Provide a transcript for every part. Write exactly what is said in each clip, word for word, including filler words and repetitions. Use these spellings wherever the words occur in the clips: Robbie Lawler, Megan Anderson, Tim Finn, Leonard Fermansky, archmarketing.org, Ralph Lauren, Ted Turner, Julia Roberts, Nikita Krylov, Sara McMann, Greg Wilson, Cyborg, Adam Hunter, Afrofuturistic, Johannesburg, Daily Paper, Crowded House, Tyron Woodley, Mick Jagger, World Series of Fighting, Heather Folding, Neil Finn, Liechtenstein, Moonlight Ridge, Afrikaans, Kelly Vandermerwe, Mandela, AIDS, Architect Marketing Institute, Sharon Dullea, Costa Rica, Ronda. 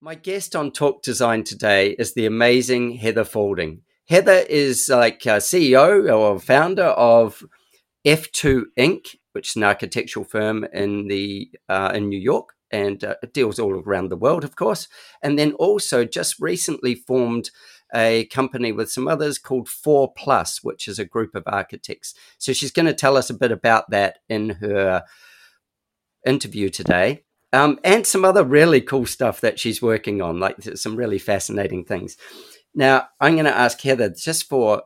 My guest on Talk Design today is the amazing Heather Folding. Heather is like a C E O or founder of F two Incorporated, which is an architectural firm in the uh, in New York, and uh, it deals all around the world, of course. And then also just recently formed a company with some others called four plus, which is a group of architects. So she's going to tell us a bit about that in her interview today. Um, and some other really cool stuff that she's working on, like some really fascinating things. Now, I'm going to ask Heather just for,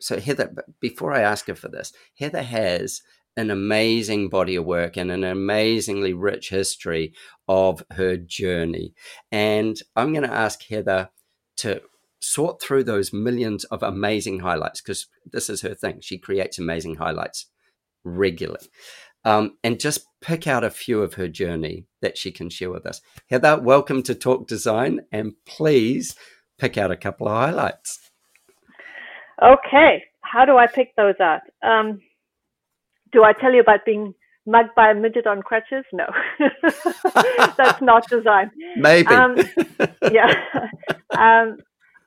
so Heather, before I ask her for this, Heather has an amazing body of work and an amazingly rich history of her journey. And I'm going to ask Heather to sort through those millions of amazing highlights, because this is her thing. She creates amazing highlights regularly. Um, and just pick out a few of her journey that she can share with us. Heather, welcome to Talk Design, and please pick out a couple of highlights. Okay, how do I pick those out? Um, do I tell you about being mugged by a midget on crutches? No, that's not design. Maybe. Um, yeah. Um,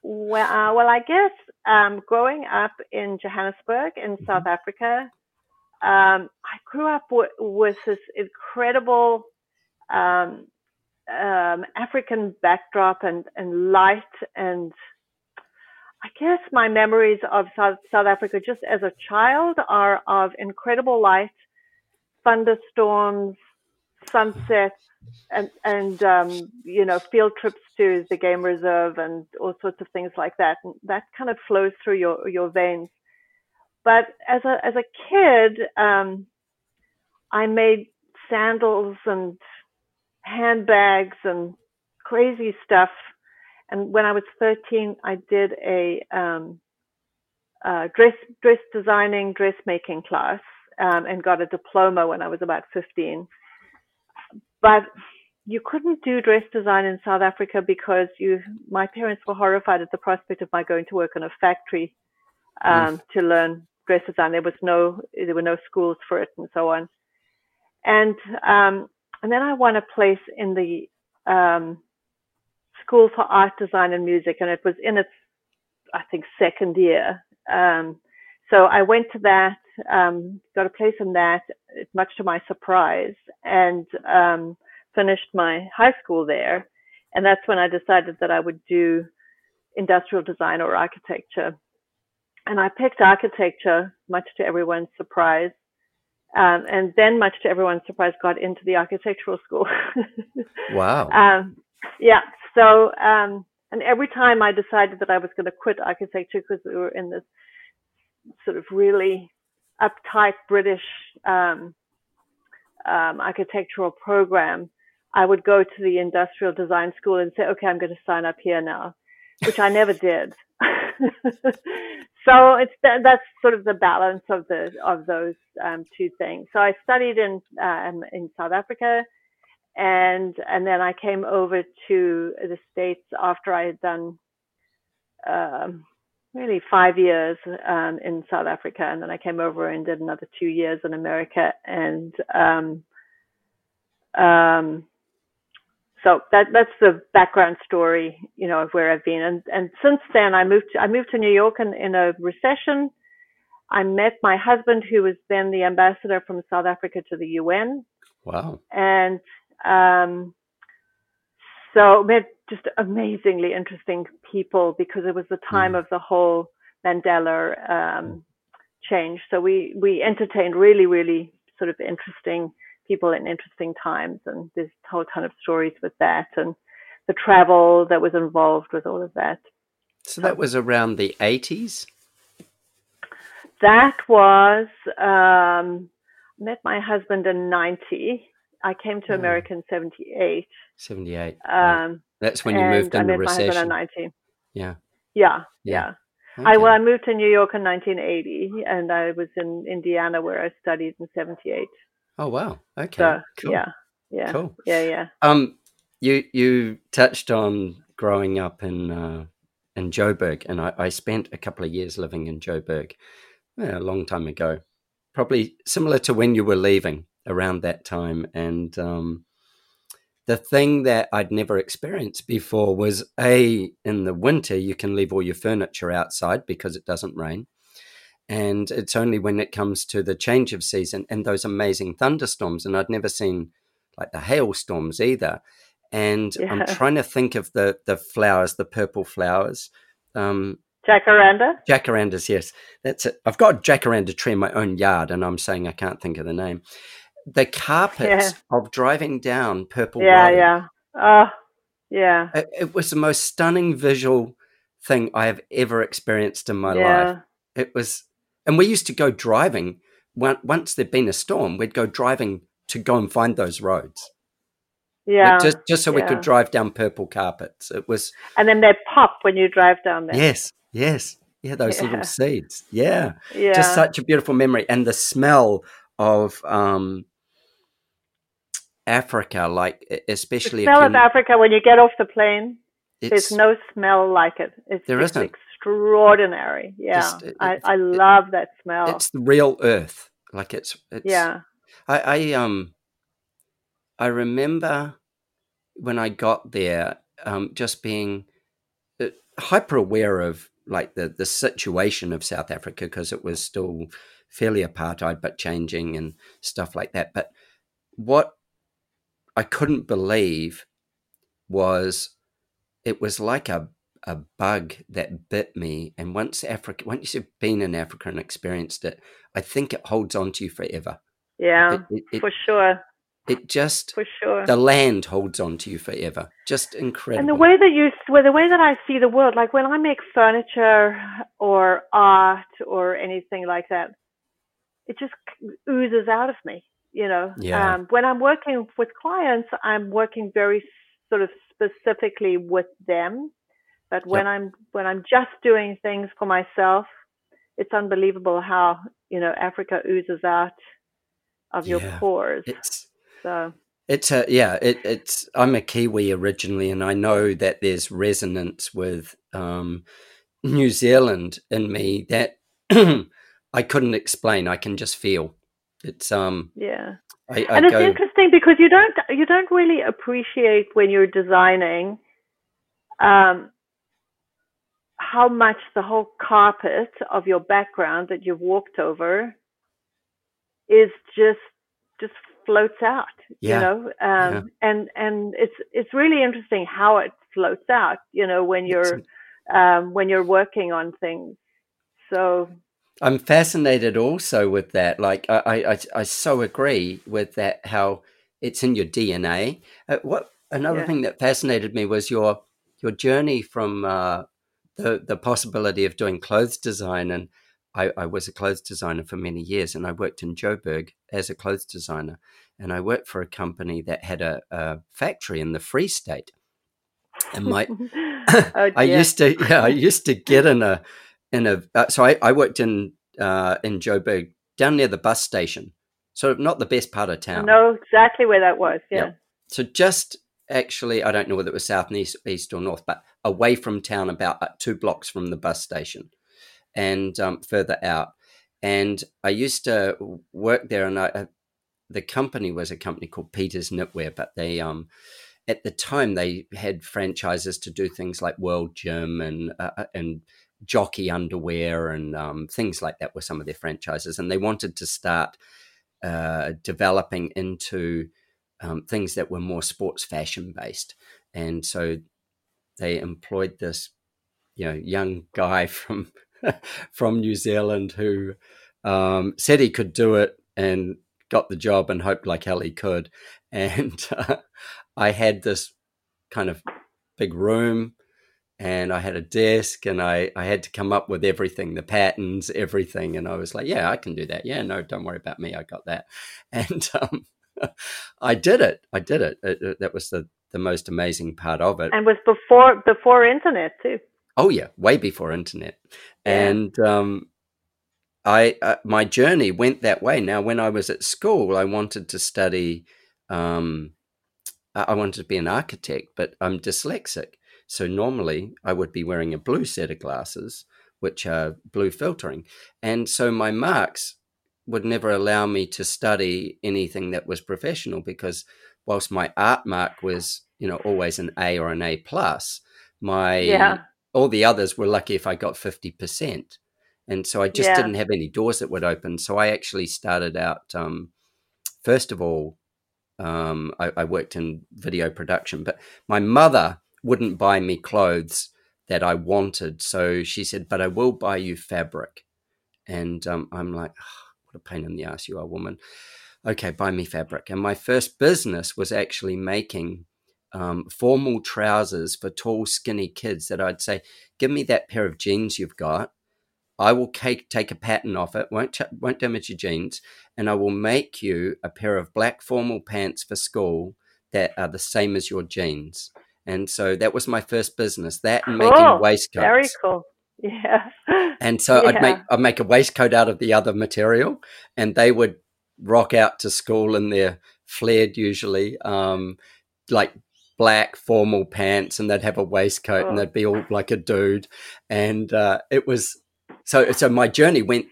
well, uh, well, I guess um, growing up in Johannesburg in mm-hmm. South Africa, Um, I grew up w- with this incredible um, um, African backdrop and, and light, and I guess my memories of South, South Africa just as a child are of incredible light, thunderstorms, sunsets, and, and um, you know, field trips to the game reserve and all sorts of things like that. And that kind of flows through your, your veins. But as a as a kid, um, I made sandals and handbags and crazy stuff. And when I was thirteen, I did a um, uh, dress dress designing, dressmaking class, um, and got a diploma when I was about fifteen. But you couldn't do dress design in South Africa because you my parents were horrified at the prospect of my going to work in a factory um, mm. to learn dress design. There was no, there were no schools for it and so on. And, um, and then I won a place in the, um, School for Art, Design and Music. And it was in its, I think, second year. Um, so I went to that, um, got a place in that, much to my surprise, and, um, finished my high school there. And that's when I decided that I would do industrial design or architecture. And I picked architecture, much to everyone's surprise, um, and then, much to everyone's surprise, got into the architectural school. Wow. Um, yeah. So, um, and every time I decided that I was going to quit architecture because we were in this sort of really uptight British um, um, architectural program, I would go to the industrial design school and say, "Okay, I'm going to sign up here now," which I never did. So it's th- that's sort of the balance of the of those um, two things. So I studied in um, in South Africa, and and then I came over to the States after I had done um, really five years um, in South Africa, and then I came over and did another two years in America, and um, um, So that that's the background story, you know, of where I've been. And and since then, I moved to, I moved to New York in, in a recession. I met my husband, who was then the ambassador from South Africa to the U N. Wow. And um, so met just amazingly interesting people, because it was the time mm. of the whole Mandela um, change. So we, we entertained really, really sort of interesting people in interesting times. And there's a whole ton of stories with that, and the travel that was involved with all of that. So that was around the eighties? That was, um, I met my husband in ninety. I came to America in seventy-eight. seventy-eight. Um, right. That's when you moved in the recession. I met my husband in ninety. Yeah. Yeah. Yeah. yeah. Okay. I, well, I moved to New York in nineteen eighty, and I was in Indiana, where I studied in seventy-eight. Oh, wow. Okay. So, cool. Yeah. Yeah. Cool. Yeah. Yeah. Um, you, you touched on growing up in, uh, in Joburg, and I, I spent a couple of years living in Joburg yeah, a long time ago, probably similar to when you were leaving around that time. And, um, the thing that I'd never experienced before was, A, in the winter, you can leave all your furniture outside because it doesn't rain. And it's only when it comes to the change of season and those amazing thunderstorms. And I'd never seen like the hailstorms either. And yeah. I'm trying to think of the, the flowers, the purple flowers. Um, jacaranda? Jacarandas, yes. That's it. I've got a jacaranda tree in my own yard, and I'm saying I can't think of the name. The carpets yeah. of driving down Purple yeah, Road. Yeah, yeah. Uh, yeah. It, it was the most stunning visual thing I have ever experienced in my yeah. life. It was, and we used to go driving, once there'd been a storm, we'd go driving to go and find those roads. Yeah. Like just, just so yeah. we could drive down purple carpets. It was. And then they pop when you drive down there. Yes, yes. Yeah, those yeah. little seeds. Yeah. yeah. Just such a beautiful memory. And the smell of, um, Africa, like especially the smell if of Africa when you get off the plane. There's no smell like it. It's, there it's isn't. extraordinary. Yeah, Just, it, I, I love it, that smell. It's the real earth. Like it's. it's yeah. I, I um. I remember when I got there, um, just being hyper aware of like the the situation of South Africa, because it was still fairly apartheid but changing and stuff like that. But what I couldn't believe was it was like a, a bug that bit me. And once Africa, once you've been in Africa and experienced it, I think it holds on to you forever. Yeah, it, it, it, for sure. It just, for sure. The land holds on to you forever. Just incredible. And the way that you, well, the way that I see the world, like when I make furniture or art or anything like that, it just oozes out of me. You know, yeah. um, when I'm working with clients, I'm working very sort of specifically with them. But when yep. I'm when I'm just doing things for myself, it's unbelievable how, you know, Africa oozes out of your yeah. pores. It's so it's a yeah. It, it's I'm a Kiwi originally, and I know that there's resonance with um, New Zealand in me that I couldn't explain. I can just feel. It's um yeah, I, I and it's go... interesting because you don't you don't really appreciate when you're designing, um, how much the whole carpet of your background that you've walked over is just just floats out, yeah. you know, um, yeah. and and it's it's really interesting how it floats out, you know, when you're um, when you're working on things, so. I'm fascinated also with that. Like I, I, I so agree with that. How it's in your D N A. Uh, what another yeah. thing that fascinated me was your your journey from uh, the the possibility of doing clothes design. And I, I was a clothes designer for many years, and I worked in Joburg as a clothes designer. And I worked for a company that had a, a factory in the Free State. And my, oh, I used to, yeah, I used to get in a. In a, uh, so I, I worked in uh, in Joburg, down near the bus station, sort of not the best part of town. I know exactly where that was, yeah. yeah. So just actually, I don't know whether it was south, east, east or north, but away from town, about two blocks from the bus station and um, further out. And I used to work there, and I, the company was a company called Peter's Knitwear, but they um, at the time they had franchises to do things like World Gym and uh, and Jockey Underwear and um, things like that were some of their franchises, and they wanted to start uh, developing into um, things that were more sports fashion based. And so they employed this, you know, young guy from from New Zealand who um, said he could do it and got the job and hoped like hell he could. And uh, I had this kind of big room and I had a desk and I, I had to come up with everything, the patterns, everything. And I was like, yeah, I can do that. Yeah, no, don't worry about me. I got that. And um, I did it. I did it. it, it that was the, the most amazing part of it. And was before before internet too. Oh yeah, way before internet. And um, I uh, my journey went that way. Now, when I was at school, I wanted to study, um, I wanted to be an architect, but I'm dyslexic. So normally I would be wearing a blue set of glasses, which are blue filtering. And so my marks would never allow me to study anything that was professional, because whilst my art mark was, you know, always an A or an A plus, my... Yeah. All the others were lucky if I got fifty percent. And so I just yeah. didn't have any doors that would open. So I actually started out, um, first of all, um, I, I worked in video production, but my mother wouldn't buy me clothes that I wanted. So she said, but I will buy you fabric. And um, I'm like, oh, what a pain in the ass you are, woman. Okay, buy me fabric. And my first business was actually making Um, formal trousers for tall, skinny kids that I'd say, give me that pair of jeans you've got. I will take, take a pattern off it, won't, ch- won't damage your jeans, and I will make you a pair of black formal pants for school that are the same as your jeans. And so that was my first business, that and cool. making waistcoats. Very cool. Yeah. And so yeah. I'd make I'd make a waistcoat out of the other material, and they would rock out to school in their flared usually, um, like black formal pants, and they'd have a waistcoat oh. and they'd be all like a dude. And uh, it was so so my journey went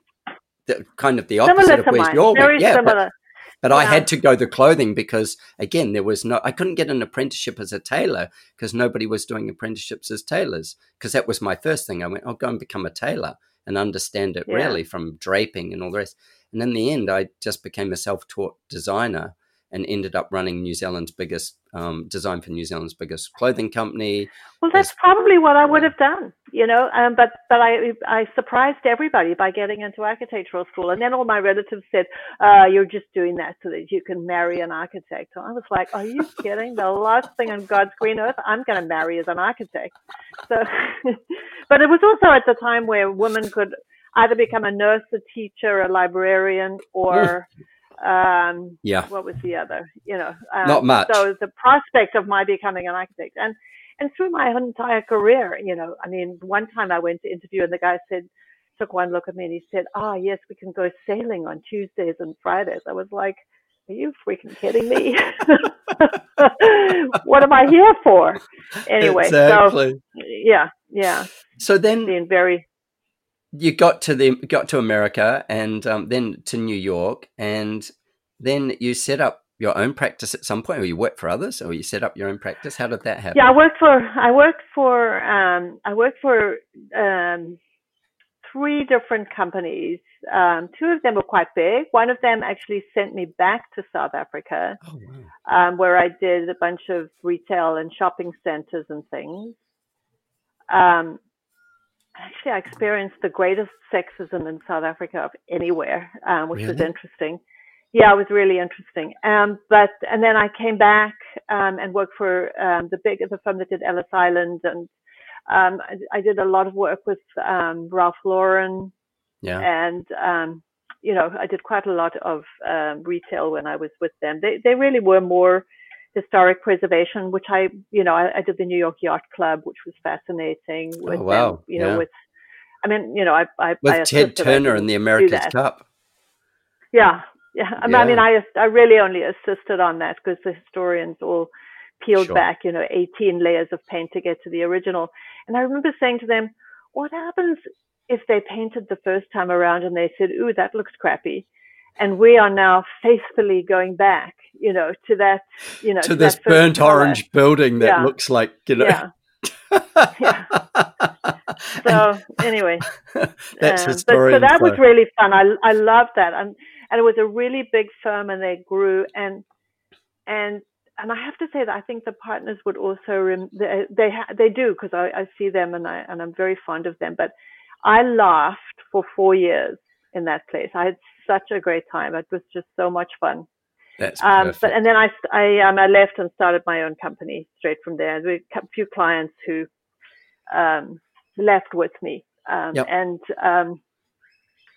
the, kind of the opposite of where your went. Yeah, but, but yeah. I had to go the clothing because, again, there was no I couldn't get an apprenticeship as a tailor because nobody was doing apprenticeships as tailors, because that was my first thing. I went, I'll go and become a tailor and understand it yeah. really from draping and all the rest. And in the end, I just became a self-taught designer and ended up running New Zealand's biggest, um, design for New Zealand's biggest clothing company. Well, that's As- probably what I would have done, you know, um, but but I I surprised everybody by getting into architectural school. And then all my relatives said, uh, you're just doing that so that you can marry an architect. So I was like, are you kidding? The last thing on God's green earth I'm going to marry is an architect. So, but it was also at the time where women could either become a nurse, a teacher, a librarian, or... Um, yeah. What was the other? You know, um, not much. So the prospect of my becoming an architect, and and through my entire career, you know, I mean, one time I went to interview and the guy said, took one look at me and he said, "Ah, oh, yes, we can go sailing on Tuesdays and Fridays." I was like, "Are you freaking kidding me? What am I here for?" Anyway, exactly. So yeah, yeah. So then, being very. You got to the got to America and um, then to New York, and then you set up your own practice at some point, or you worked for others, or you set up your own practice. How did that happen? Yeah, I worked for I worked for um, I worked for um, three different companies. Um, two of them were quite big. One of them actually sent me back to South Africa, oh, wow. um, where I did a bunch of retail and shopping centers and things. Um, Actually, I experienced the greatest sexism in South Africa of anywhere, um, which really? was interesting. Yeah, it was really interesting. Um, but and then I came back um, and worked for um, the big the firm that did Ellis Island, and um, I, I did a lot of work with um, Ralph Lauren. Yeah. And um, you know, I did quite a lot of um, retail when I was with them. They they really were more historic preservation, which I, you know, I, I did the New York Yacht Club, which was fascinating. With oh, wow. Them, you know, yeah. with, I mean, you know, I, I, with I Ted Turner and the America's Cup. Yeah. Yeah. I mean, yeah. I, mean I, I really only assisted on that because the historians all peeled sure. back, you know, eighteen layers of paint to get to the original. And I remember saying to them, what happens if they painted the first time around and they said, ooh, that looks crappy? And we are now faithfully going back, you know, to that, you know, to, to this burnt color. orange building that yeah. looks like, you know. Yeah. yeah. So anyway, that's um, historian, but, so that was really fun. I I loved that, and and it was a really big firm, and they grew, and and and I have to say that I think the partners would also rem- they they, ha- they do because I, I see them and I and I'm very fond of them. But I laughed for four years in that place. I had such a great time. It was just so much fun. That's um, but and then I I, um, I left and started my own company straight from there. We had a few clients who um, left with me, um, yep. and um,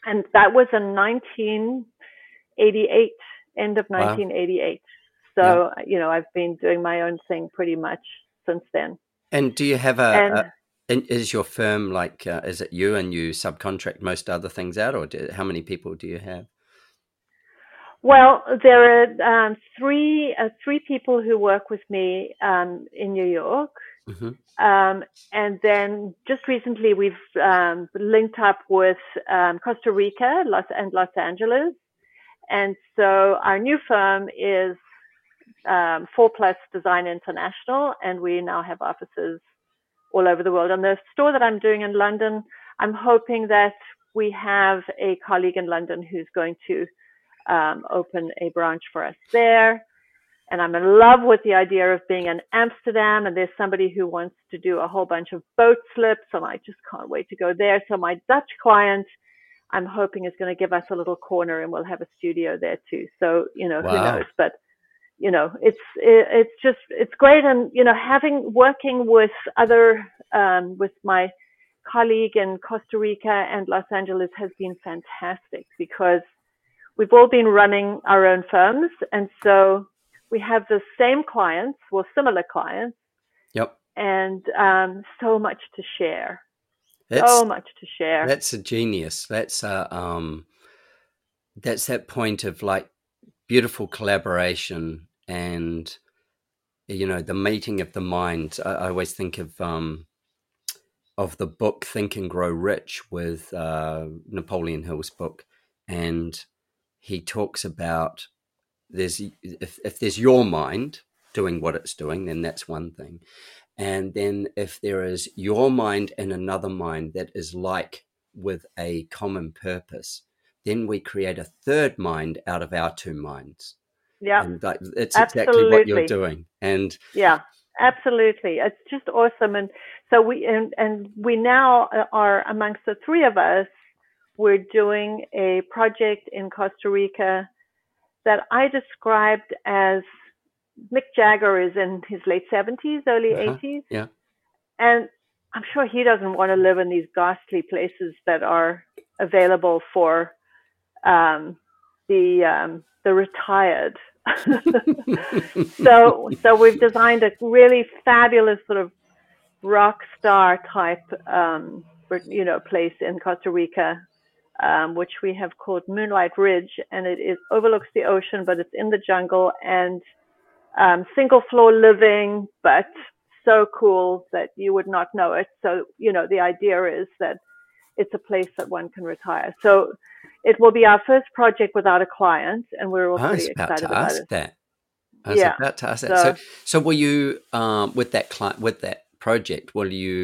and that was in nineteen eighty-eight, end of nineteen eighty-eight. Wow. So yep. you know, I've been doing my own thing pretty much since then. And do you have a? And, a is your firm like? Uh, is it you and you subcontract most other things out, or do, how many people do you have? Well, there are um, three uh, three people who work with me um, in New York, mm-hmm. um, and then just recently we've um, linked up with um, Costa Rica Los, and Los Angeles, and so our new firm is um, four plus Design International, and we now have offices all over the world. And the store that I'm doing in London, I'm hoping that we have a colleague in London who's going to Um, open a branch for us there. And I'm in love with the idea of being in Amsterdam, and there's somebody who wants to do a whole bunch of boat slips, and I just can't wait to go there. So my Dutch client, I'm hoping, is going to give us a little corner, and we'll have a studio there too. So, you know, wow. who knows? But, you know, it's it, it's just, it's great. And, you know, having, working with other, um, with my colleague in Costa Rica and Los Angeles has been fantastic, because we've all been running our own firms, and so we have the same clients, well, similar clients. Yep. And um, so much to share. That's, so much to share. That's a genius. That's a um, that's that point of like beautiful collaboration, and you know, the meeting of the mind. I, I always think of um, of the book Think and Grow Rich with uh, Napoleon Hill's book, and he talks about there's if, if there's your mind doing what it's doing, then that's one thing. And then if there is your mind and another mind that is like with a common purpose, then we create a third mind out of our two minds. Yeah. And that, it's absolutely exactly what you're doing. And yeah, absolutely. It's just awesome. And so we, and, and we now are amongst the three of us, we're doing a project in Costa Rica that I described as Mick Jagger is in his late seventies, early uh-huh. eighties. Yeah. And I'm sure he doesn't want to live in these ghastly places that are available for um, the um, the retired. so so we've designed a really fabulous sort of rock star type, um, you know, place in Costa Rica, Um, which we have called Moonlight Ridge, and it is overlooks the ocean, but it's in the jungle, and um, single floor living, but so cool that you would not know it. So, you know, the idea is that it's a place that one can retire. So it will be our first project without a client, and we're all pretty excited about it. That. I was yeah. about to ask that. So, so, so will you, um, with that client, with that project, will you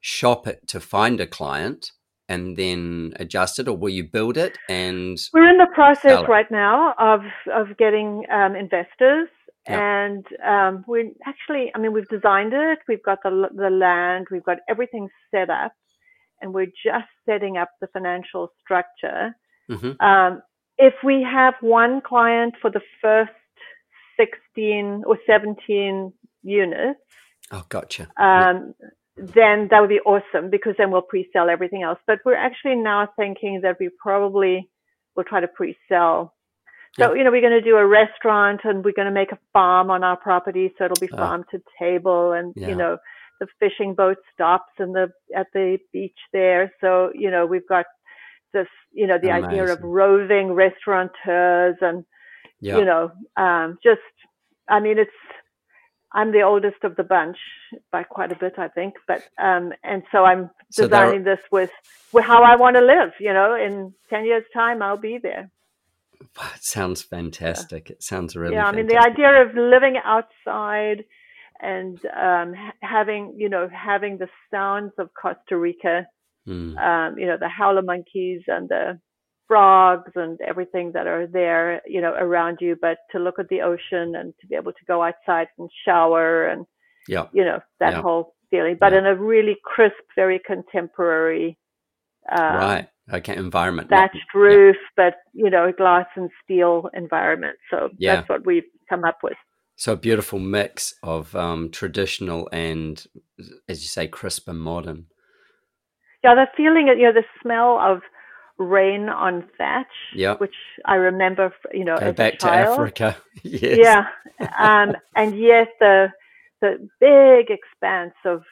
shop it to find a client and then adjust it, or will you build it? And we're in the process right now of of getting um, investors, yep. and um, we actually, I mean, we've designed it, we've got the the land, we've got everything set up, and we're just setting up the financial structure. Mm-hmm. Um, if we have one client for the first sixteen or seventeen units, oh, gotcha. Um, yep. then that would be awesome, because then we'll pre-sell everything else. But we're actually now thinking that we probably will try to pre-sell. So, yeah. you know, we're going to do a restaurant, and we're going to make a farm on our property. So it'll be farm oh. to table, and, yeah. you know, the fishing boat stops and the, at the beach there. So, you know, we've got this, you know, the Amazing. idea of roving restaurateurs and, yeah. you know, um, just, I mean, it's, I'm the oldest of the bunch by quite a bit, I think. But um, and so I'm designing so this with, with how I want to live. You know, in ten years' time, I'll be there. It sounds fantastic. It sounds really Yeah, I mean, fantastic. The idea of living outside and um, having, you know, having the sounds of Costa Rica, mm. um, you know, the howler monkeys and the frogs and everything that are there, you know, around you, but to look at the ocean and to be able to go outside and shower and, yeah. you know, that yeah. whole feeling, but yeah. in a really crisp, very contemporary um, right. Okay, environment. Thatched roof, yeah. but, you know, glass and steel environment. So yeah. that's what we've come up with. So a beautiful mix of um, traditional and, as you say, crisp and modern. Yeah, the feeling, you know, the smell of rain on thatch, yep. which I remember, you know, Go as back a child. To Africa. Yes. Yeah, um, and yet the the big expanse of,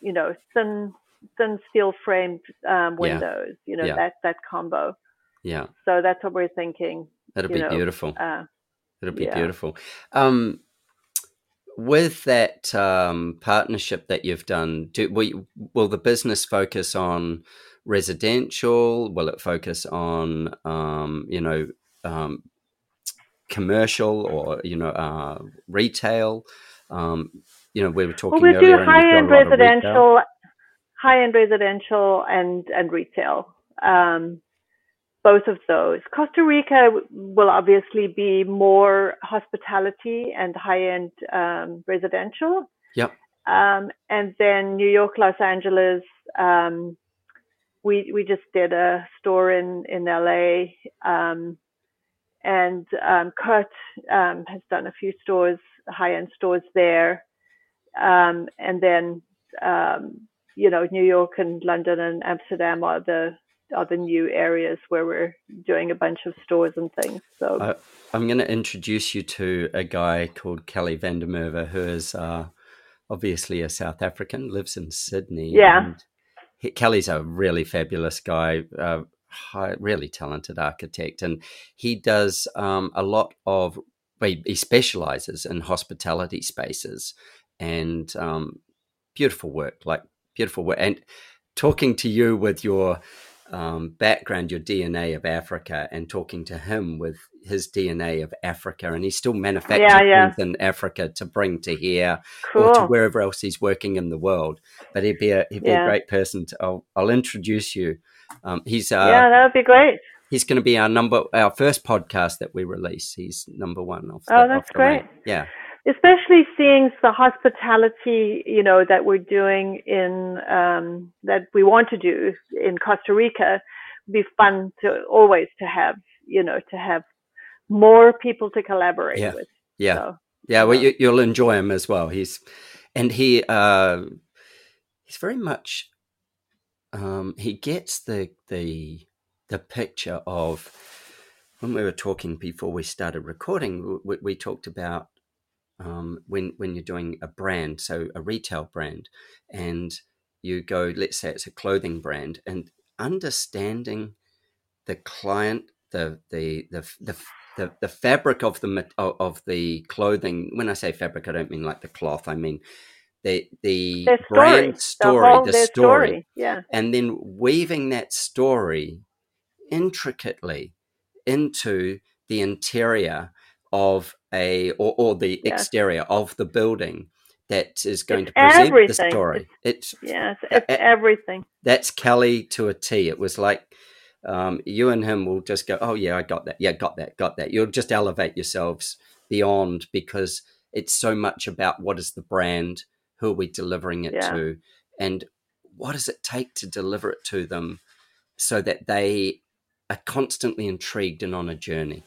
you know, thin thin steel framed um, windows, yeah. you know, yeah. that that combo. Yeah. So that's what we're thinking. That'll be know, beautiful. Uh, It'll be yeah. beautiful. Um, with that um, partnership that you've done, do, will, you, will the business focus on residential? Will it focus on, um, you know, um, commercial or, you know, uh, retail? Um, you know, we were talking well, we'll earlier. We'll do high-end residential, high-end residential and, and retail. Um Both of those. Costa Rica will obviously be more hospitality and high-end um, residential. Yep. Um, and then New York, Los Angeles. Um, we we just did a store in in L A, um, and um, Kurt um, has done a few stores, high-end stores there, um, and then um, you know, New York and London and Amsterdam are the are the new areas where we're doing a bunch of stores and things. So uh, I'm going to introduce you to a guy called Kelly Vandermerwe, who is uh, obviously a South African, lives in Sydney. Yeah. And he, Kelly's a really fabulous guy, uh, high, really talented architect. And he does um, a lot of, he, he specializes in hospitality spaces and um, beautiful work, like beautiful work. And talking to you with your, Um, background, your D N A of Africa, and talking to him with his D N A of Africa, and he's still manufacturing yeah, yeah. things in Africa to bring to here cool. or to wherever else he's working in the world. But he'd be a he'd be yeah. a great person. To, I'll I'll introduce you. Um, he's uh, yeah, that would be great. He's going to be our number our first podcast that we release. He's number one. Off oh, the, that's off great. The yeah, especially seeing the hospitality, you know, that we're doing in, um, that we want to do in Costa Rica, would be fun to always to have, you know, to have more people to collaborate yeah. with. Yeah. So, yeah. Well, you, you'll enjoy him as well. He's, and he, uh, he's very much, um, he gets the, the, the picture of, when we were talking before we started recording, we, we talked about, Um, when when you're doing a brand, so a retail brand, and you go, let's say it's a clothing brand, and understanding the client, the the the the the, the fabric of the of the clothing. When I say fabric, I don't mean like the cloth. I mean the the their brand story, the, whole, the story. story, yeah, and then weaving that story intricately into the interior of a or, or the yes. exterior of the building that is going it's to present everything. The story. It's, it's yes, it's a, everything. That's Kelly to a T. It was like um, you and him will just go, oh yeah, I got that. Yeah, got that, got that. You'll just elevate yourselves beyond because it's so much about what is the brand, who are we delivering it yeah. to, and what does it take to deliver it to them so that they are constantly intrigued and on a journey.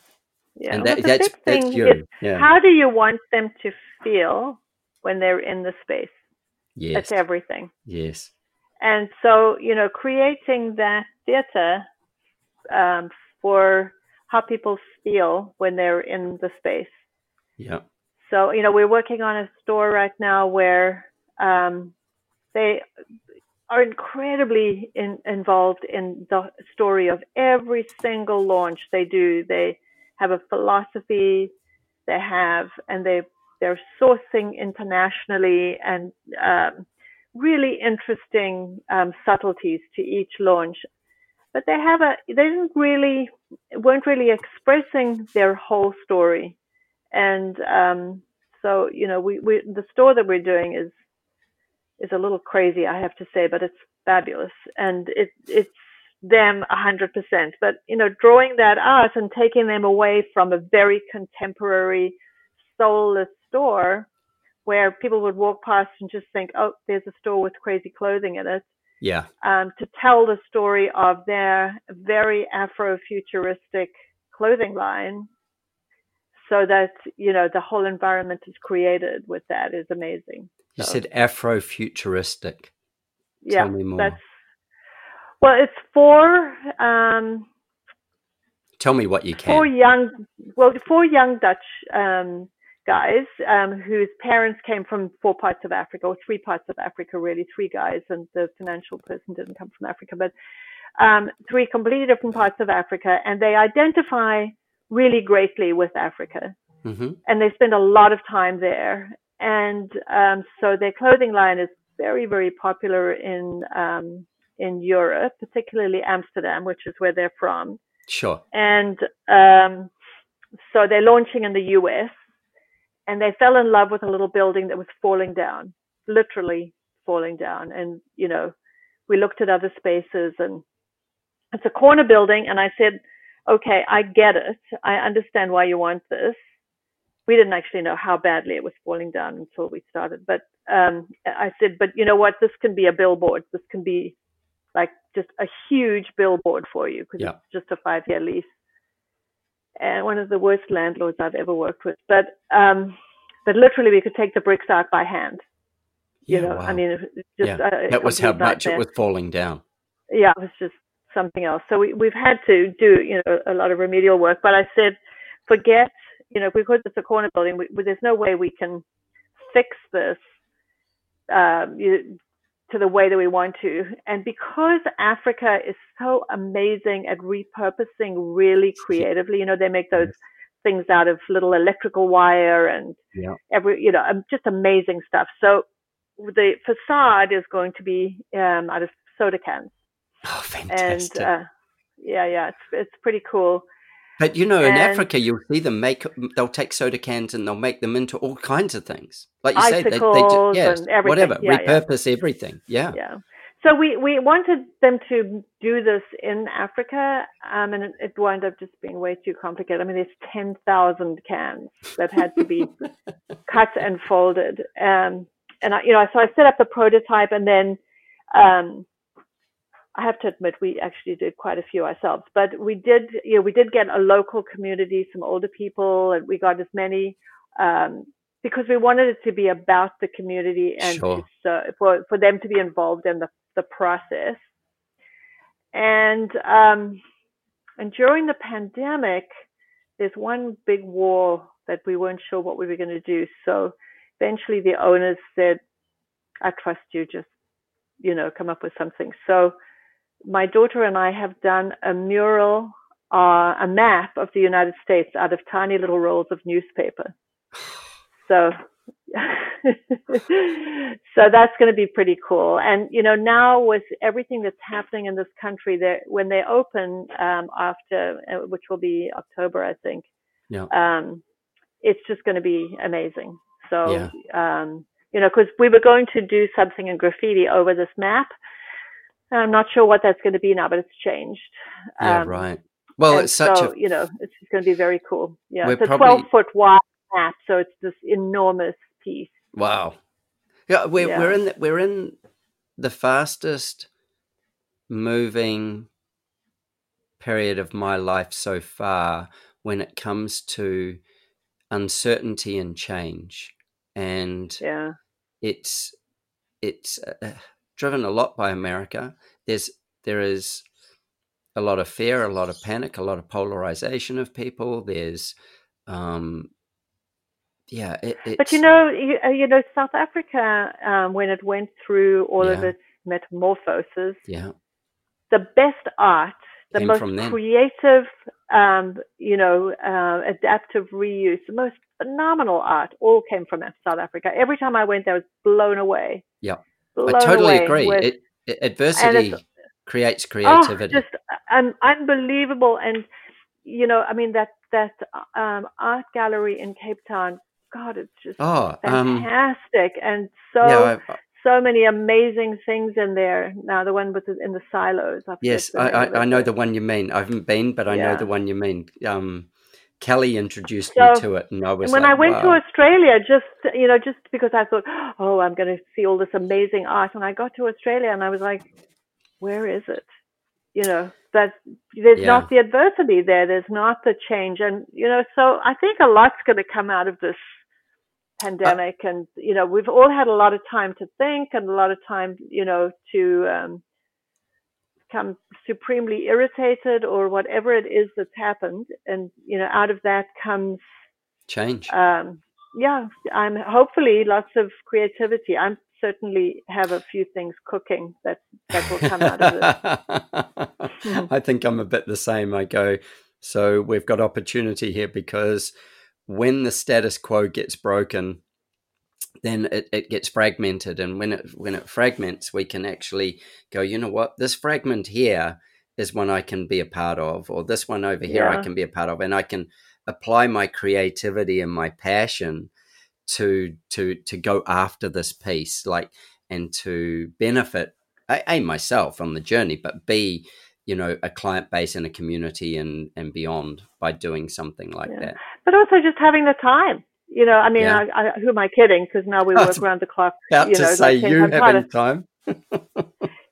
Yeah, and that, well, that's, that's you. Yeah. How do you want them to feel when they're in the space? Yes. That's everything. Yes. And so, you know, creating that theater um, for how people feel when they're in the space. Yeah. So, you know, we're working on a store right now where um, they are incredibly in, involved in the story of every single launch they do. They have a philosophy they have, and they, they're sourcing internationally and um, really interesting um, subtleties to each launch. But they have a, they didn't really weren't really expressing their whole story. And um, so, you know, we, we the store that we're doing is is a little crazy, I have to say, but it's fabulous, and it it's them a hundred percent. But you know, drawing that out and taking them away from a very contemporary, soulless store where people would walk past and just think, "Oh, there's a store with crazy clothing in it." Yeah. Um, to tell the story of their very Afrofuturistic clothing line, so that, you know, the whole environment is created with that, is amazing. You so. said Afrofuturistic. Yeah, tell me more. That's, well, it's for. Um, Tell me what you can. Four young, well, four young Dutch um, guys um, whose parents came from four parts of Africa, or three parts of Africa, really, three guys, and the financial person didn't come from Africa, but um, three completely different parts of Africa, and they identify really greatly with Africa, mm-hmm. and they spend a lot of time there, and um, so their clothing line is very, very popular in um, in Europe, particularly Amsterdam, which is where they're from. Sure. And um, so they're launching in the U S, and they fell in love with a little building that was falling down, literally falling down. And, you know, we looked at other spaces, and it's a corner building. And I said, okay, I get it. I understand why you want this. We didn't actually know how badly it was falling down until we started. But um, I said, but you know what? This can be a billboard. This can be like just a huge billboard for you, because yeah. it's just a five-year lease. And one of the worst landlords I've ever worked with. But um, but literally, we could take the bricks out by hand. You yeah, know, wow. I mean, just yeah. uh, that was how much it was falling down. Yeah, it was just something else. So we, we've had to do, you know, a lot of remedial work. But I said, forget, you know, because it's a corner building, we, we, there's no way we can fix this um, you, to the way that we want to. And because Africa is so amazing at repurposing really creatively, you know, they make those things out of little electrical wire and yeah. every, you know, just amazing stuff. So the facade is going to be um, out of soda cans. Oh, fantastic. And, uh, yeah, yeah, it's it's pretty cool. But, you know, in and, Africa, you'll see them make, they'll take soda cans and they'll make them into all kinds of things. Like you say, they, they do, yeah, whatever, yeah, repurpose yeah. everything. Yeah. Yeah. So we, we wanted them to do this in Africa, um, and it, it wound up just being way too complicated. I mean, there's ten thousand cans that had to be cut and folded. Um, and, I, you know, so I set up the prototype, and then um, I have to admit, we actually did quite a few ourselves, but we did, you know, we did get a local community, some older people, and we got as many, um, because we wanted it to be about the community and sure. to, so for, for them to be involved in the, the process. And, um, and during the pandemic, there's one big war that we weren't sure what we were going to do. So eventually the owners said, I trust you, just, you know, come up with something. So my daughter and I have done a mural, uh, a map of the United States out of tiny little rolls of newspaper. So, so that's going to be pretty cool. And, you know, now with everything that's happening in this country, that when they open um, after, uh, which will be October, I think, yeah. um, it's just going to be amazing. So, yeah. um, you know, because we were going to do something in graffiti over this map. I'm not sure what that's going to be now, but it's changed. Yeah, um, right. Well, it's such so, a... you know, it's just going to be very cool. Yeah, we're it's probably... a twelve-foot wide map, so it's this enormous piece. Wow. Yeah, we're yeah. we're in the, we're in the fastest moving period of my life so far when it comes to uncertainty and change, and yeah, it's it's. Uh, driven a lot by America. There's, there is a lot of fear, a lot of panic, a lot of polarization of people. There's, um, yeah. It, it's... But, you know, you, you know, South Africa, um, when it went through all yeah. of its metamorphoses, yeah. the best art, the Came most creative, um, you know, uh, adaptive reuse, the most phenomenal art all came from South Africa. Every time I went there, I was blown away. Yeah. I totally agree. With, it, it, adversity creates creativity. Oh, just um, unbelievable. And you know, I mean, that that um, art gallery in Cape Town, God, it's just oh, fantastic. Um, and so yeah, I, so many amazing things in there. Now, the one with the, in the silos. I've yes, I, I, I know the one you mean. I haven't been, but I yeah. know the one you mean. Um, Kelly introduced so, me to it, and I was. And when like, I went wow. to Australia, just you know, just because I thought, oh, I'm going to see all this amazing art, and I got to Australia, and I was like, where is it? You know, that there's yeah. not the adversity there. There's not the change, and you know, so I think a lot's going to come out of this pandemic, uh, and you know, we've all had a lot of time to think and a lot of time, you know, to um, become supremely irritated or whatever it is that's happened, and you know, out of that comes change. Um, yeah, I'm hopefully lots of creativity. I'm. Certainly have a few things cooking that, that will come out of it. I think I'm a bit the same. I go, so we've got opportunity here, because when the status quo gets broken, then it, it gets fragmented. And when it when it fragments, we can actually go, you know what, this fragment here is one I can be a part of, or this one over here yeah. I can be a part of, and I can apply my creativity and my passion to to to go after this piece, like, and to benefit a, a myself on the journey, but b you know a client base and a community and and beyond by doing something like yeah. that. But also just having the time, you know. I mean, yeah. I, I, who am I kidding? Because now we work around the clock. About you to know, say like you having time.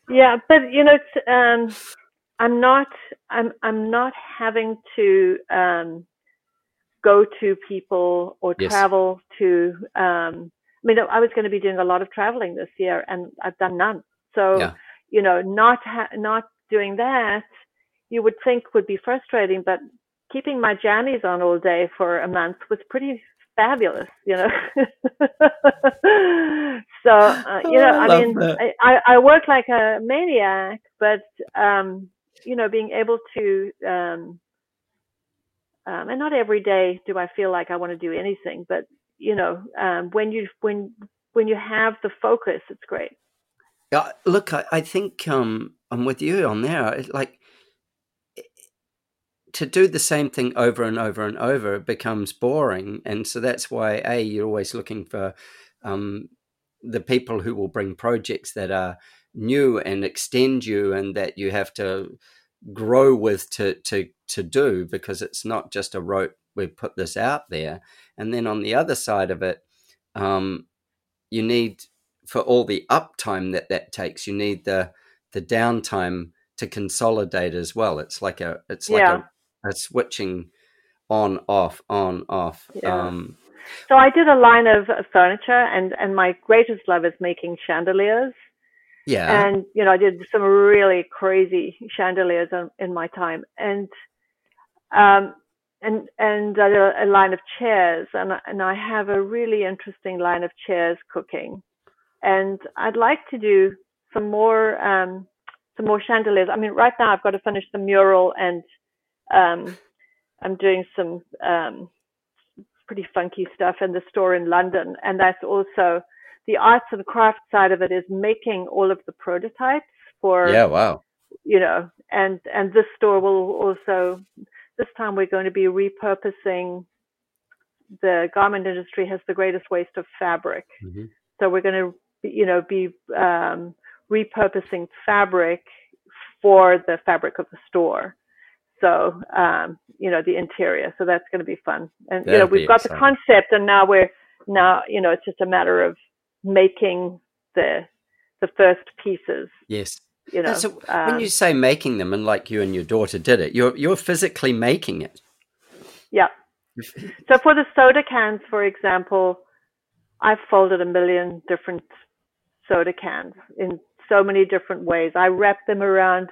yeah, but you know, it's, um, I'm not. I'm I'm not having to. Um, go to people or yes. travel to, um, I mean, I was going to be doing a lot of traveling this year and I've done none. So, yeah. you know, not, ha- not doing that, you would think would be frustrating, but keeping my jammies on all day for a month was pretty fabulous, you know? so, uh, you oh, know, I, I mean, I, I, I work like a maniac, but, um, you know, being able to, um, Um, and not every day do I feel like I want to do anything, but you know, um, when you when when you have the focus, it's great. Uh, look, I, I think um, I'm with you on there. Like, to do the same thing over and over and over, it becomes boring, and so that's why a you're always looking for um, the people who will bring projects that are new and extend you, and that you have to grow with to to to do, because it's not just a rote we put this out there. And then on the other side of it, um you need, for all the uptime that that takes, you need the the downtime to consolidate as well. It's like a it's like yeah. a, a switching on off on off yeah. um so I did a line of furniture, and and my greatest love is making chandeliers. Yeah. And, you know, I did some really crazy chandeliers in, in my time. And, um, and, and I did a, a line of chairs, and, and I have a really interesting line of chairs cooking. And I'd like to do some more, um, some more chandeliers. I mean, right now I've got to finish the mural, and, um, I'm doing some, um, pretty funky stuff in the store in London. And that's also, the arts and craft side of it is making all of the prototypes for, yeah, wow, you know, and, and this store will also, this time we're going to be repurposing, the garment industry has the greatest waste of fabric. Mm-hmm. So we're going to, you know, be um, repurposing fabric for the fabric of the store. So, um, you know, the interior. So that's going to be fun. And, That'd you know, we've got exciting. The concept, and now we're now, you know, it's just a matter of making the the first pieces. Yes, you know. So um, when you say making them, and like you and your daughter did it, you're you're physically making it. Yeah. So for the soda cans, for example, I've folded a million different soda cans in so many different ways. I wrap them around,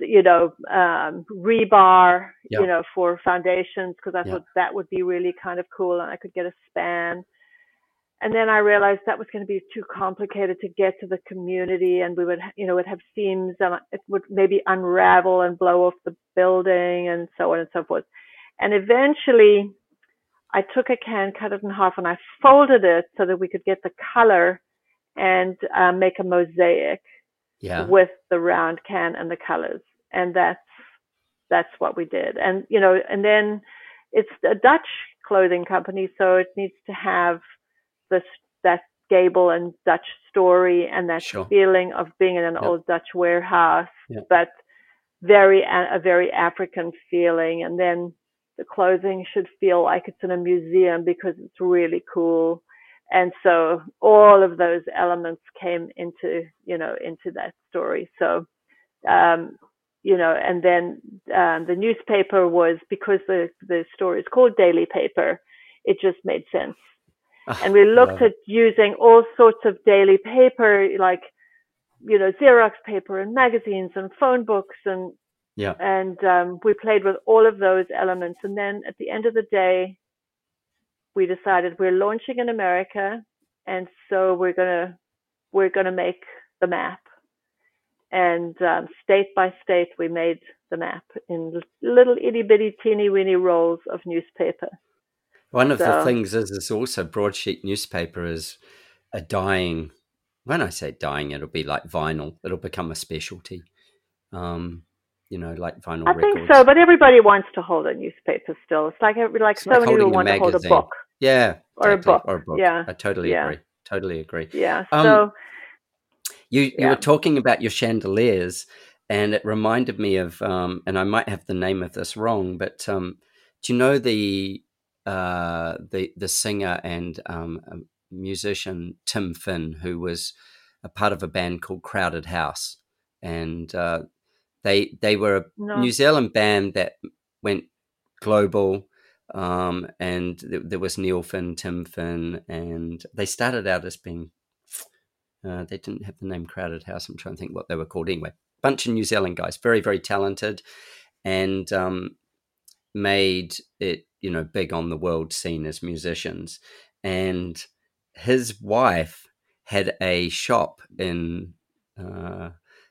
you know, um, rebar, yep. you know, for foundations, because I yep. thought that would be really kind of cool, and I could get a span. And then I realized that was going to be too complicated to get to the community, and we would, you know, would have seams, and it would maybe unravel and blow off the building, and so on and so forth. And eventually, I took a can, cut it in half, and I folded it so that we could get the color and uh, make a mosaic yeah. with the round can and the colors. And that's that's what we did. And, you know, and then it's a Dutch clothing company, so it needs to have this, that gable and Dutch story and that sure. feeling of being in an yep. old Dutch warehouse, yep. but very, a very African feeling. And then the clothing should feel like it's in a museum because it's really cool. And so all of those elements came into, you know, into that story. So, um, you know, and then um, the newspaper was, because the, the story is called Daily Paper, it just made sense. And we looked at using all sorts of daily paper, like, you know, Xerox paper and magazines and phone books. And yeah. and um, we played with all of those elements. And then at the end of the day, we decided we're launching in America, and so we're gonna we're gonna make the map. And um, state by state, we made the map in little itty bitty teeny weeny rolls of newspaper. One of so. the things is, is also broadsheet newspaper is a dying. When I say dying, it'll be like vinyl. It'll become a specialty. Um, you know, like vinyl. I records. think so, but everybody wants to hold a newspaper still. It's like every, like it's so like many people want magazine. to hold a book. Yeah, or exactly. a book. Or a book. Yeah, I totally yeah. agree. Totally agree. Yeah. Um, so you you yeah. were talking about your chandeliers, and it reminded me of, um, and I might have the name of this wrong, but um, do you know the uh, the the singer and um, musician Tim Finn, who was a part of a band called Crowded House, and uh, They they were a no. New Zealand band that went global, um, and th- there was Neil Finn, Tim Finn, and they started out as being, uh, they didn't have the name Crowded House. I'm trying to think what they were called anyway. Bunch of New Zealand guys, very, very talented, and um, made it, you know, big on the world scene as musicians. And his wife had a shop in uh,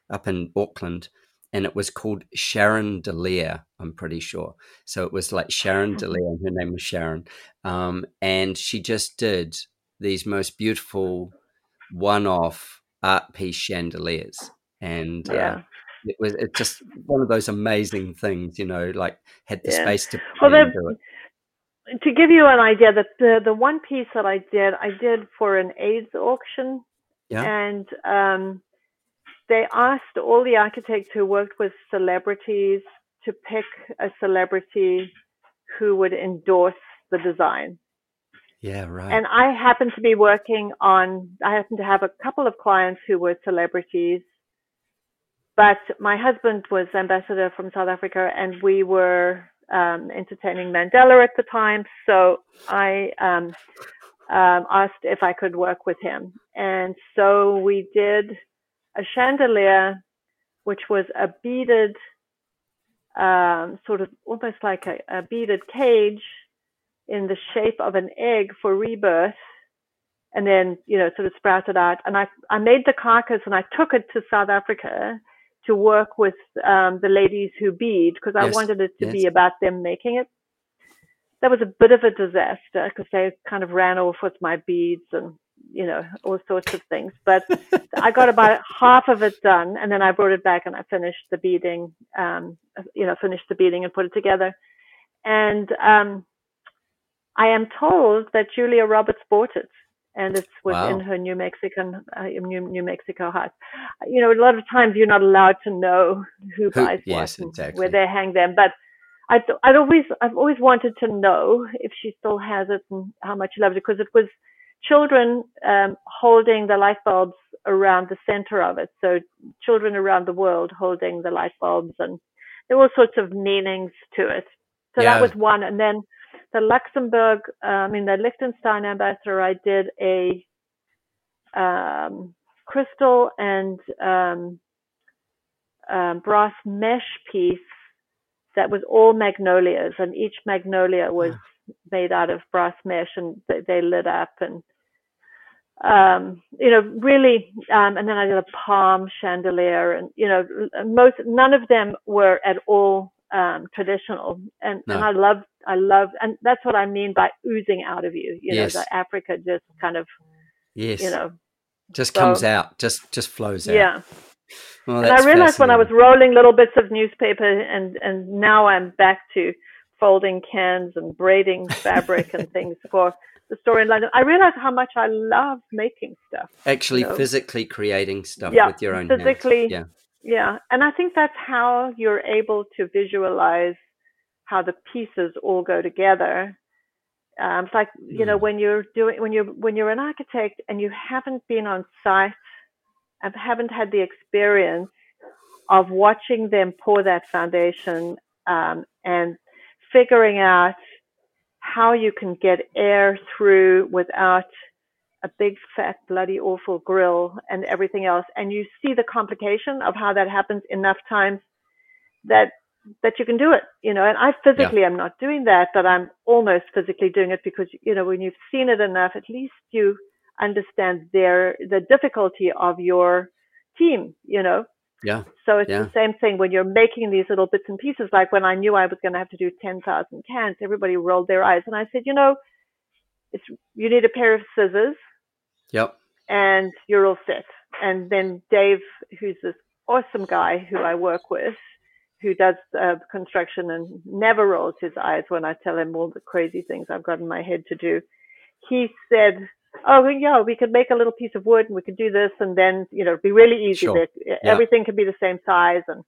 up in Auckland, and it was called Sharon Dullea, I'm pretty sure. So it was like Sharon Dullea, and her name was Sharon. Um, and she just did these most beautiful one-off art piece chandeliers. And yeah. uh, it was it's just one of those amazing things, you know, like had the yeah. space to well, the, do it. To give you an idea, the, the, the one piece that I did, I did for an AIDS auction. Yeah. And... Um, they asked all the architects who worked with celebrities to pick a celebrity who would endorse the design. Yeah, right. And I happened to be working on, I happened to have a couple of clients who were celebrities, but my husband was ambassador from South Africa, and we were um, entertaining Mandela at the time. So I um, um, asked if I could work with him. And so we did a chandelier, which was a beaded, um, sort of almost like a, a beaded cage in the shape of an egg for rebirth, and then, you know, sort of sprouted out. And I, I made the carcass, and I took it to South Africa to work with um, the ladies who bead, because I yes. wanted it to yes. be about them making it. That was a bit of a disaster because they kind of ran off with my beads and, you know, all sorts of things, but I got about half of it done, and then I brought it back and I finished the beading, um, you know, finished the beading and put it together. And um, I am told that Julia Roberts bought it, and it's within wow. her New Mexican, uh, New, New Mexico house. You know, a lot of times you're not allowed to know who, who buys yes, what, exactly. where they hang them, but I, I'd always, I've always wanted to know if she still has it and how much she loved it, because it was children um, holding the light bulbs around the center of it. So children around the world holding the light bulbs, and there were all sorts of meanings to it. So yeah. that was one. And then the Luxembourg, uh, I mean, the Liechtenstein ambassador, I did a um, crystal and um, um, brass mesh piece that was all magnolias, and each magnolia was yeah. made out of brass mesh, and they, they lit up, and um you know really um and then I did a palm chandelier, and you know most none of them were at all um traditional, and, no. and I love I love and that's what I mean by oozing out of you, you yes. know, that Africa just kind of yes you know just so, comes out just just flows out. yeah Well, and I realized when I was rolling little bits of newspaper, and, and now I'm back to folding cans and braiding fabric and things for the store in London. I realized how much I love making stuff. Actually, you know? physically creating stuff yeah, with your own physically, hands. Yeah, yeah. And I think that's how you're able to visualize how the pieces all go together. Um, it's like, you mm. know, when you're doing, when you're, when you're an architect and you haven't been on site and haven't had the experience of watching them pour that foundation, um, and figuring out how you can get air through without a big, fat, bloody, awful grill and everything else. And you see the complication of how that happens enough times that, that you can do it, you know, and I physically yeah. am not doing that, but I'm almost physically doing it because, you know, when you've seen it enough, at least you understand their, the difficulty of your team, you know? Yeah. So it's yeah. the same thing when you're making these little bits and pieces. Like when I knew I was going to have to do ten thousand cans, everybody rolled their eyes. And I said, you know, it's, you need a pair of scissors. Yep. And you're all set. And then Dave, who's this awesome guy who I work with, who does uh, construction and never rolls his eyes when I tell him all the crazy things I've got in my head to do. He said, oh, yeah, we could make a little piece of wood and we could do this. And then, you know, it'd be really easy. Sure. That everything yeah. can be the same size. And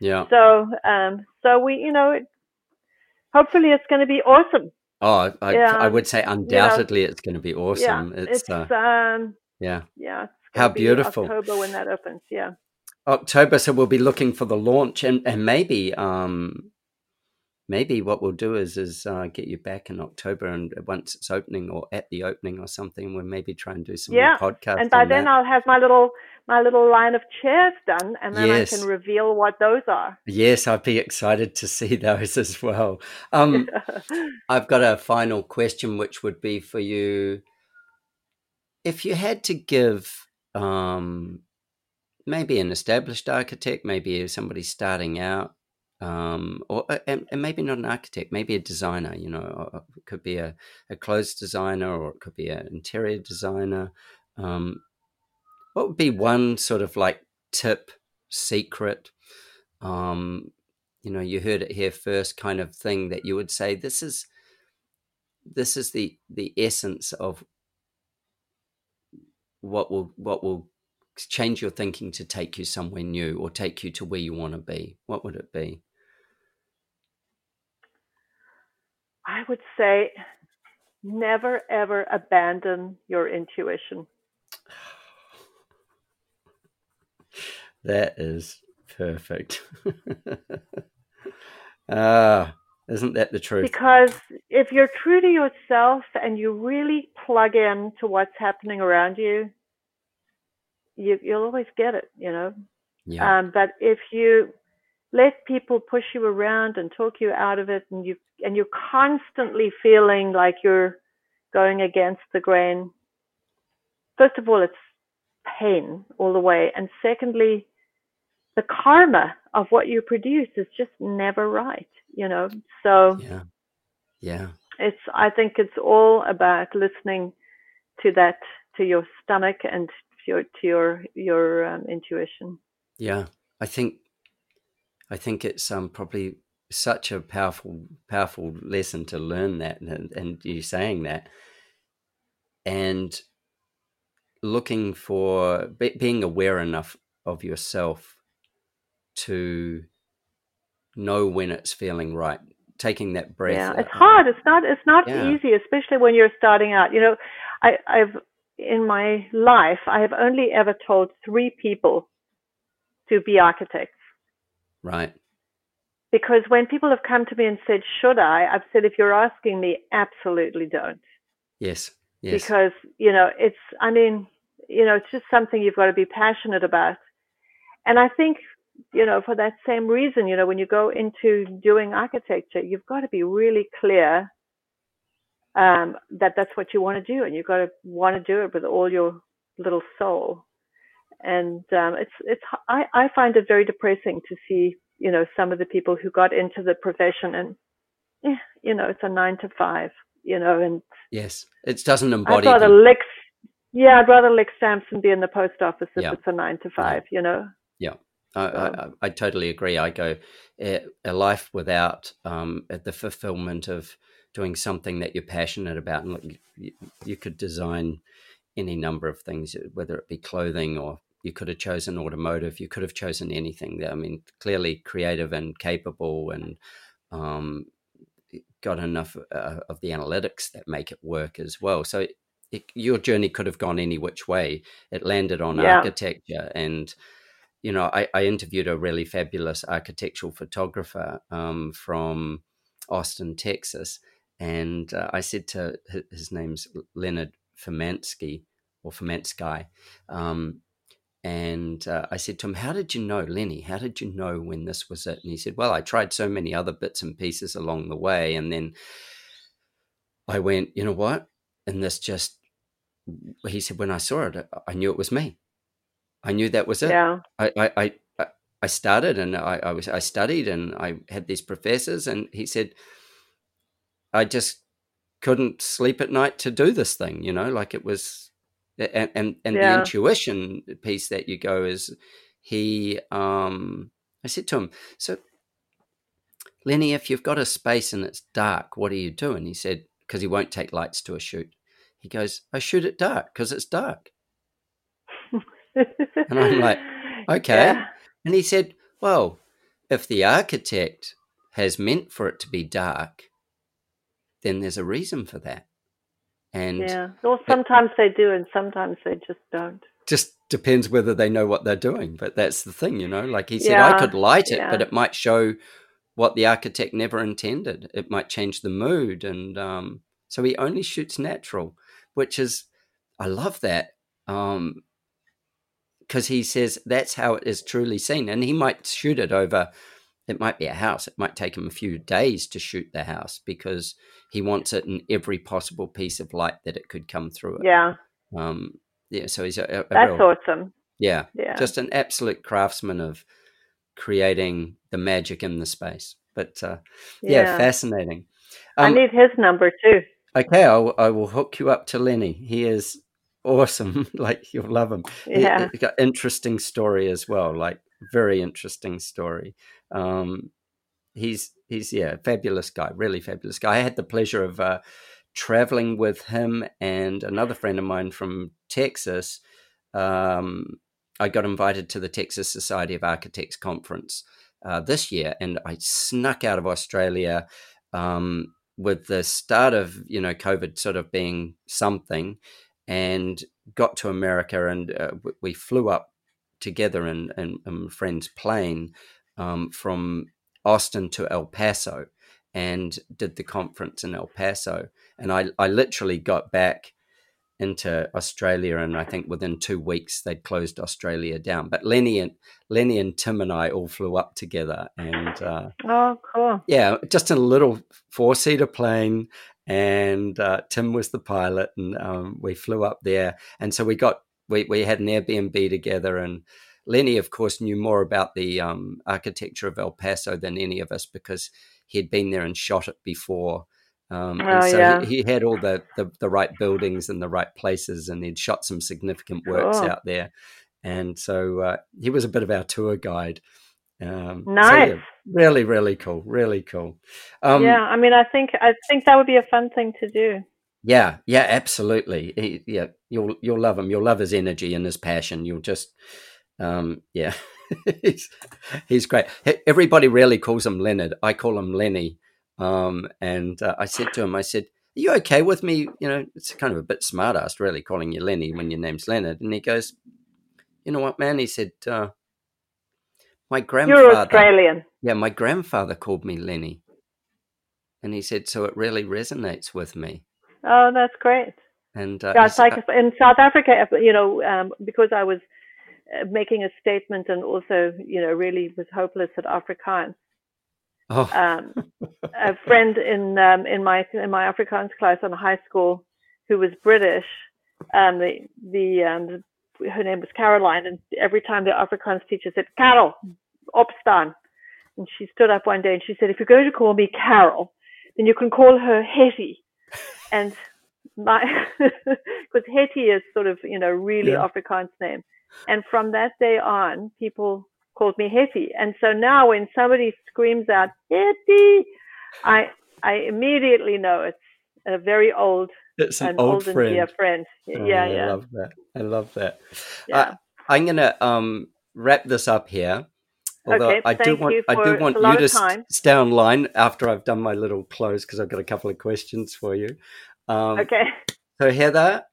yeah. So, um, so we, you know, it, hopefully it's going to be awesome. Oh, I, yeah. I would say undoubtedly you know, it's going to be awesome. Yeah, it's, it's uh, um, yeah. Yeah. It's How beautiful. October when that opens. Yeah. October, so we'll be looking for the launch, and, and maybe um, maybe what we'll do is is uh, get you back in October, and once it's opening or at the opening or something, we'll maybe try and do some yeah. more podcasts. And by then that. I'll have my little my little line of chairs done, and then yes. I can reveal what those are. Yes, I'd be excited to see those as well. Um, I've got a final question, which would be for you. If you had to give... Um, maybe an established architect, maybe somebody starting out, um, or and, and maybe not an architect, maybe a designer, you know, it could be a, a clothes designer or it could be an interior designer. Um, what would be one sort of like tip, secret, um, you know, you heard it here first kind of thing that you would say, this is this is the, the essence of what will what will change your thinking to take you somewhere new or take you to where you want to be? What would it be? I would say never, ever abandon your intuition. That is perfect. Ah, isn't that the truth? Because if you're true to yourself and you really plug in to what's happening around you, You, you'll always get it, you know. Yeah. Um, but if you let people push you around and talk you out of it, and you and you're constantly feeling like you're going against the grain, first of all, it's pain all the way, and secondly, the karma of what you produce is just never right, you know. So yeah, yeah. It's I think it's all about listening to that, to your stomach and your to your your um, intuition. Yeah, I think I think it's um probably such a powerful powerful lesson to learn that, and, and you saying that, and looking for be, being aware enough of yourself to know when it's feeling right. Taking that breath. Yeah, it's hard. It's not. It's not yeah. easy, especially when you're starting out. You know, I, I've. In my life, I have only ever told three people to be architects. Right. Because when people have come to me and said, should I? I've said, if you're asking me, absolutely don't. Yes. Yes. Because, you know, it's, I mean, you know, it's just something you've got to be passionate about. And I think, you know, for that same reason, you know, when you go into doing architecture, you've got to be really clear Um, that that's what you want to do, and you've got to want to do it with all your little soul. And um, it's it's I, I find it very depressing to see, you know, some of the people who got into the profession and yeah, you know, it's a nine to five, you know, and yes, it doesn't embody. I'd rather them. lick, yeah, I'd rather lick stamps and be in the post office if yeah. it's a nine to five, yeah. you know. Yeah, I, I, I totally agree. I go, a life without um, the fulfillment of doing something that you're passionate about. And look, you, you could design any number of things, whether it be clothing, or you could have chosen automotive, you could have chosen anything. I mean, clearly creative and capable, and um, got enough uh, of the analytics that make it work as well. So it, it, your journey could have gone any which way. It landed on yeah. architecture. And you know, I, I interviewed a really fabulous architectural photographer um, from Austin, Texas, and uh, I said to his name's Leonard Fermansky or Fermansky, um, and uh, I said to him, "How did you know, Lenny? How did you know when this was it?" And he said, "Well, I tried so many other bits and pieces along the way, and then I went, you know what? And this just," he said, "when I saw it, I knew it was me. I knew that was it. Yeah. I, I, I, I started and I, I was I studied and I had these professors," and he said, "I just couldn't sleep at night to do this thing, you know, like it was," and and, and yeah. the intuition piece that you go is he, um, I said to him, "So Lenny, if you've got a space and it's dark, what do you do?" And he said, because he won't take lights to a shoot, he goes, "I shoot at dark because it's dark." And I'm like, okay. Yeah. And he said, "Well, if the architect has meant for it to be dark, then there's a reason for that." And yeah, well, sometimes it, they do, and sometimes they just don't. Just depends whether they know what they're doing. But that's the thing, you know. Like he said, yeah. I could light it, yeah. but it might show what the architect never intended. It might change the mood, and um, so he only shoots natural, which is, I love that. Um, Because he says that's how it is truly seen. And he might shoot it over, it might be a house. It might take him a few days to shoot the house because he wants it in every possible piece of light that it could come through it. Yeah. Um, yeah. So he's a, a That's real, awesome. Yeah, yeah. Just an absolute craftsman of creating the magic in the space. But uh, yeah. yeah, fascinating. Um, I need his number too. Okay. I'll, I will hook you up to Lenny. He is awesome. Like you'll love him. Yeah. He, he got interesting story as well, like very interesting story. Um, he's, he's, yeah, fabulous guy, really fabulous guy. I had the pleasure of uh, traveling with him and another friend of mine from Texas. Um, I got invited to the Texas Society of Architects conference uh, this year, and I snuck out of Australia um, with the start of, you know, COVID sort of being something, and got to America, and uh, we flew up together in, in, in a friend's plane um, from Austin to El Paso, and did the conference in El Paso. And I, I literally got back into Australia, and I think within two weeks they'd closed Australia down. But Lenny and Lenny and Tim and I all flew up together, and uh, oh, cool! Yeah, just in a little four-seater plane. And uh, Tim was the pilot, and um, we flew up there. And so we got we, we had an Airbnb together. And Lenny, of course, knew more about the um, architecture of El Paso than any of us because he had been there and shot it before. Um, oh, and so yeah. he, he had all the, the, the right buildings and the right places, and he'd shot some significant works oh. out there. And so uh, he was a bit of our tour guide. Um, nice. So yeah, really, really cool. Really cool. Um, yeah, I mean, I think I think that would be a fun thing to do. Yeah, yeah, absolutely. He, yeah, you'll you'll love him. You'll love his energy and his passion. You'll just, um, yeah, he's he's great. Everybody really calls him Leonard. I call him Lenny. Um, and uh, I said to him, I said, "Are you okay with me? You know, it's kind of a bit smart ass, really, calling you Lenny when your name's Leonard." And he goes, "You know what, man?" He said, uh, "My grandfather." You're Australian. Yeah, "My grandfather called me Lenny." And he said, "So it really resonates with me." Oh, that's great. And uh, yeah, it's like I, in South Africa, you know, um, because I was making a statement and also, you know, really was hopeless at Afrikaans. Oh. Um, a friend in um, in my in my Afrikaans class in high school, who was British, um, the the um, her name was Caroline, and every time the Afrikaans teacher said, "Carol, opstaan," and she stood up one day and she said, "If you're going to call me Carol, then you can call her Hetty." And my, because Hetty is sort of, you know, really yeah. Afrikaans name. And from that day on, people called me Hetty. And so now when somebody screams out, Hetty, I I immediately know it's a very old, it's an, an old, old friend. And dear friend. Oh, yeah, I yeah. love that. I love that. Yeah. Uh, I'm going to um, wrap this up here. Although okay, I, do want, for, I do want I do want you to stay online after I've done my little close because I've got a couple of questions for you. Um, okay. So Heather,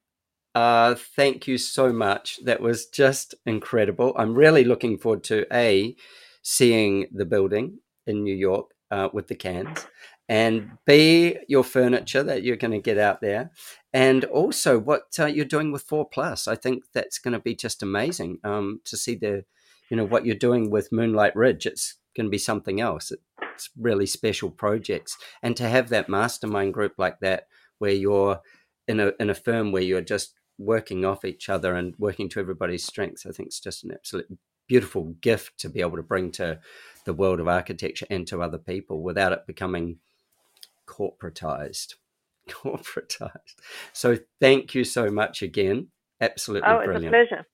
uh, thank you so much. That was just incredible. I'm really looking forward to A, seeing the building in New York uh, with the cans, and B, your furniture that you're going to get out there, and also what uh, you're doing with four plus. I think that's going to be just amazing um, to see the. You know, what you're doing with Moonlight Ridge, it's going to be something else. It's really special projects. And to have that mastermind group like that where you're in a in a firm where you're just working off each other and working to everybody's strengths, I think it's just an absolute beautiful gift to be able to bring to the world of architecture and to other people without it becoming corporatized. Corporatized. So thank you so much again. Absolutely oh, it's brilliant. A pleasure.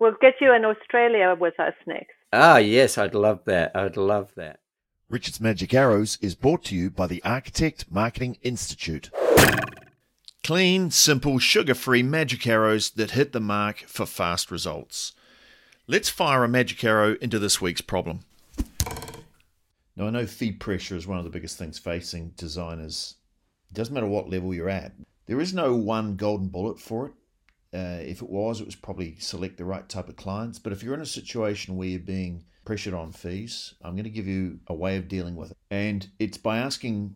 We'll get you in Australia with us next. Ah, yes, I'd love that. I'd love that. Richard's Magic Arrows is brought to you by the Architect Marketing Institute. Clean, simple, sugar-free magic arrows that hit the mark for fast results. Let's fire a magic arrow into this week's problem. Now, I know feed pressure is one of the biggest things facing designers. It doesn't matter what level you're at. There is no one golden bullet for it. Uh, if it was, it was probably select the right type of clients. But if you're in a situation where you're being pressured on fees, I'm going to give you a way of dealing with it. And it's by asking,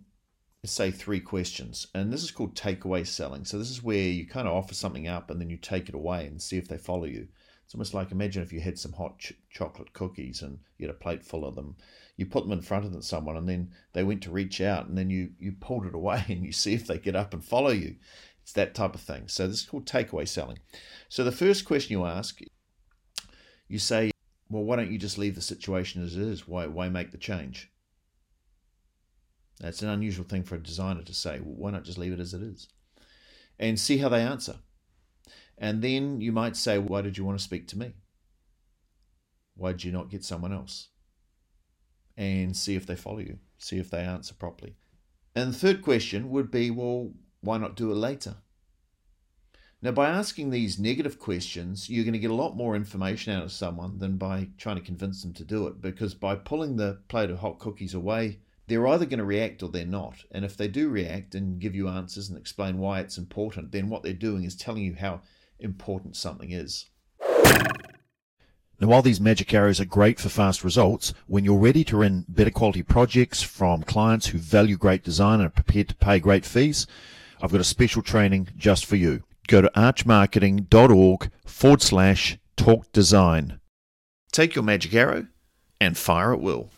say, three questions. And this is called takeaway selling. So this is where you kind of offer something up and then you take it away and see if they follow you. It's almost like, imagine if you had some hot ch- chocolate cookies and you had a plate full of them. You put them in front of someone and then they went to reach out and then you, you pulled it away and you see if they get up and follow you. It's that type of thing. So this is called takeaway selling. So the first question you ask, you say, well, why don't you just leave the situation as it is? Why, why make the change? That's an unusual thing for a designer to say. Well, why not just leave it as it is? And see how they answer. And then you might say, why did you want to speak to me? Why did you not get someone else? And see if they follow you. See if they answer properly. And the third question would be, well, why not do it later? Now, by asking these negative questions, you're going to get a lot more information out of someone than by trying to convince them to do it, because by pulling the plate of hot cookies away, they're either going to react or they're not. And if they do react and give you answers and explain why it's important, then what they're doing is telling you how important something is. Now, while these magic arrows are great for fast results, when you're ready to run better quality projects from clients who value great design and are prepared to pay great fees, I've got a special training just for you. Go to archmarketing.org forward slash talk design. Take your magic arrow and fire at will.